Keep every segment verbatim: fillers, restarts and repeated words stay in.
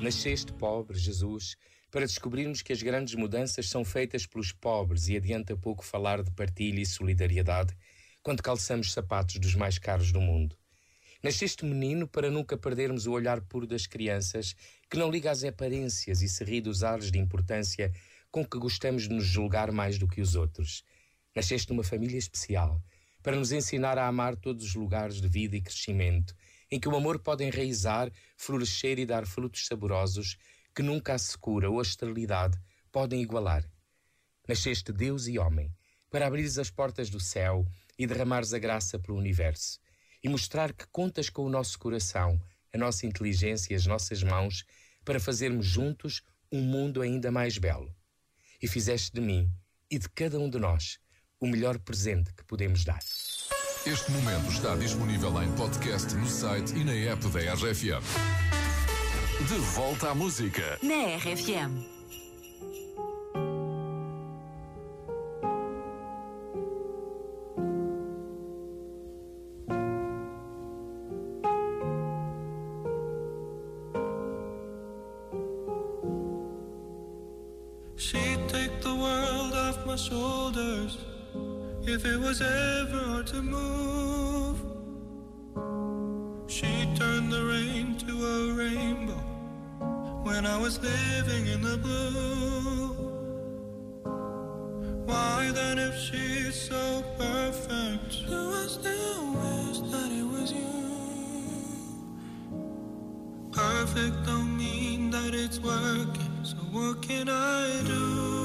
Nasceste pobre, Jesus, para descobrirmos que as grandes mudanças são feitas pelos pobres, e adianta pouco falar de partilha e solidariedade quando calçamos sapatos dos mais caros do mundo. Nasceste menino para nunca perdermos o olhar puro das crianças, que não liga às aparências e se ri dos ares de importância com que gostamos de nos julgar mais do que os outros. Nasceste numa família especial, para nos ensinar a amar todos os lugares de vida e crescimento, em que o amor pode enraizar, florescer e dar frutos saborosos que nunca a secura ou a esterilidade podem igualar. Nasceste Deus e homem, para abrires as portas do céu e derramares a graça pelo universo, e mostrar que contas com o nosso coração, a nossa inteligência e as nossas mãos para fazermos juntos um mundo ainda mais belo. E fizeste de mim e de cada um de nós o melhor presente que podemos dar. Este momento está disponível em podcast no site e na app da R F M. De volta à música na R F M. She'd take the world off my shoulders if it was ever hard to move. She turned the rain to a rainbow when I was living in the blue. Why then, if she's so perfect, do I still wish that it was you? Perfect don't mean that it's working, so what can I do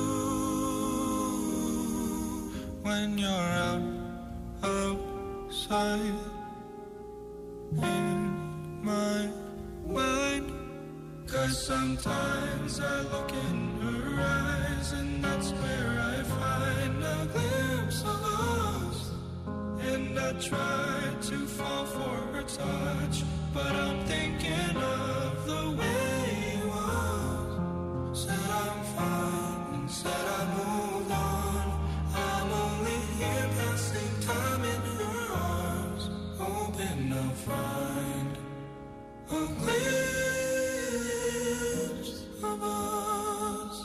when you're out, outside, in my mind? 'Cause sometimes I look in her eyes, and that's where I find a glimpse of us. And I try to fall for her touch, but I'm thinking of the way. Find a glimpse of us.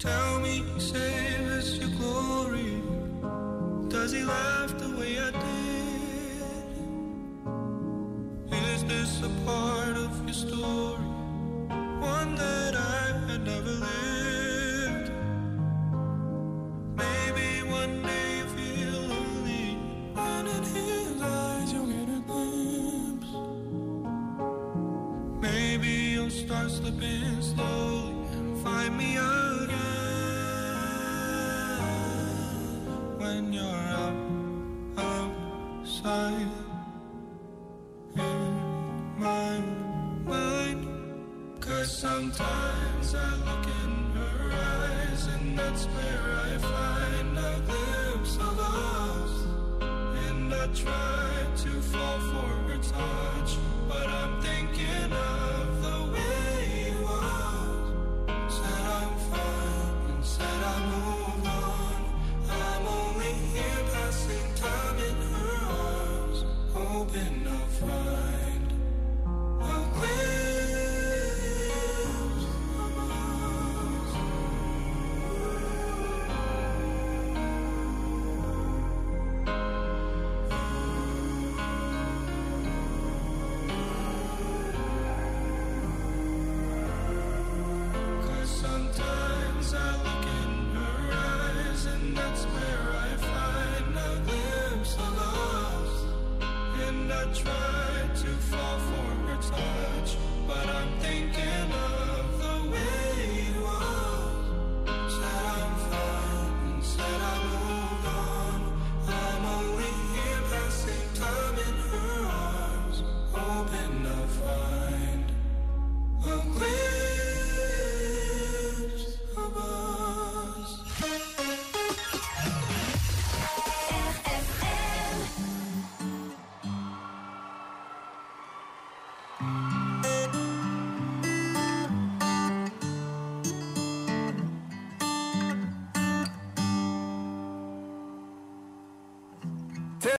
Tell me, save us your glory. Does he laugh the way I did? Is this a part of your story, one that I had never lived? Maybe one day you feel lonely, and in his eyes start slipping slowly and find me again when you're out, outside, in my mind. 'Cause sometimes I look in her eyes, and that's where I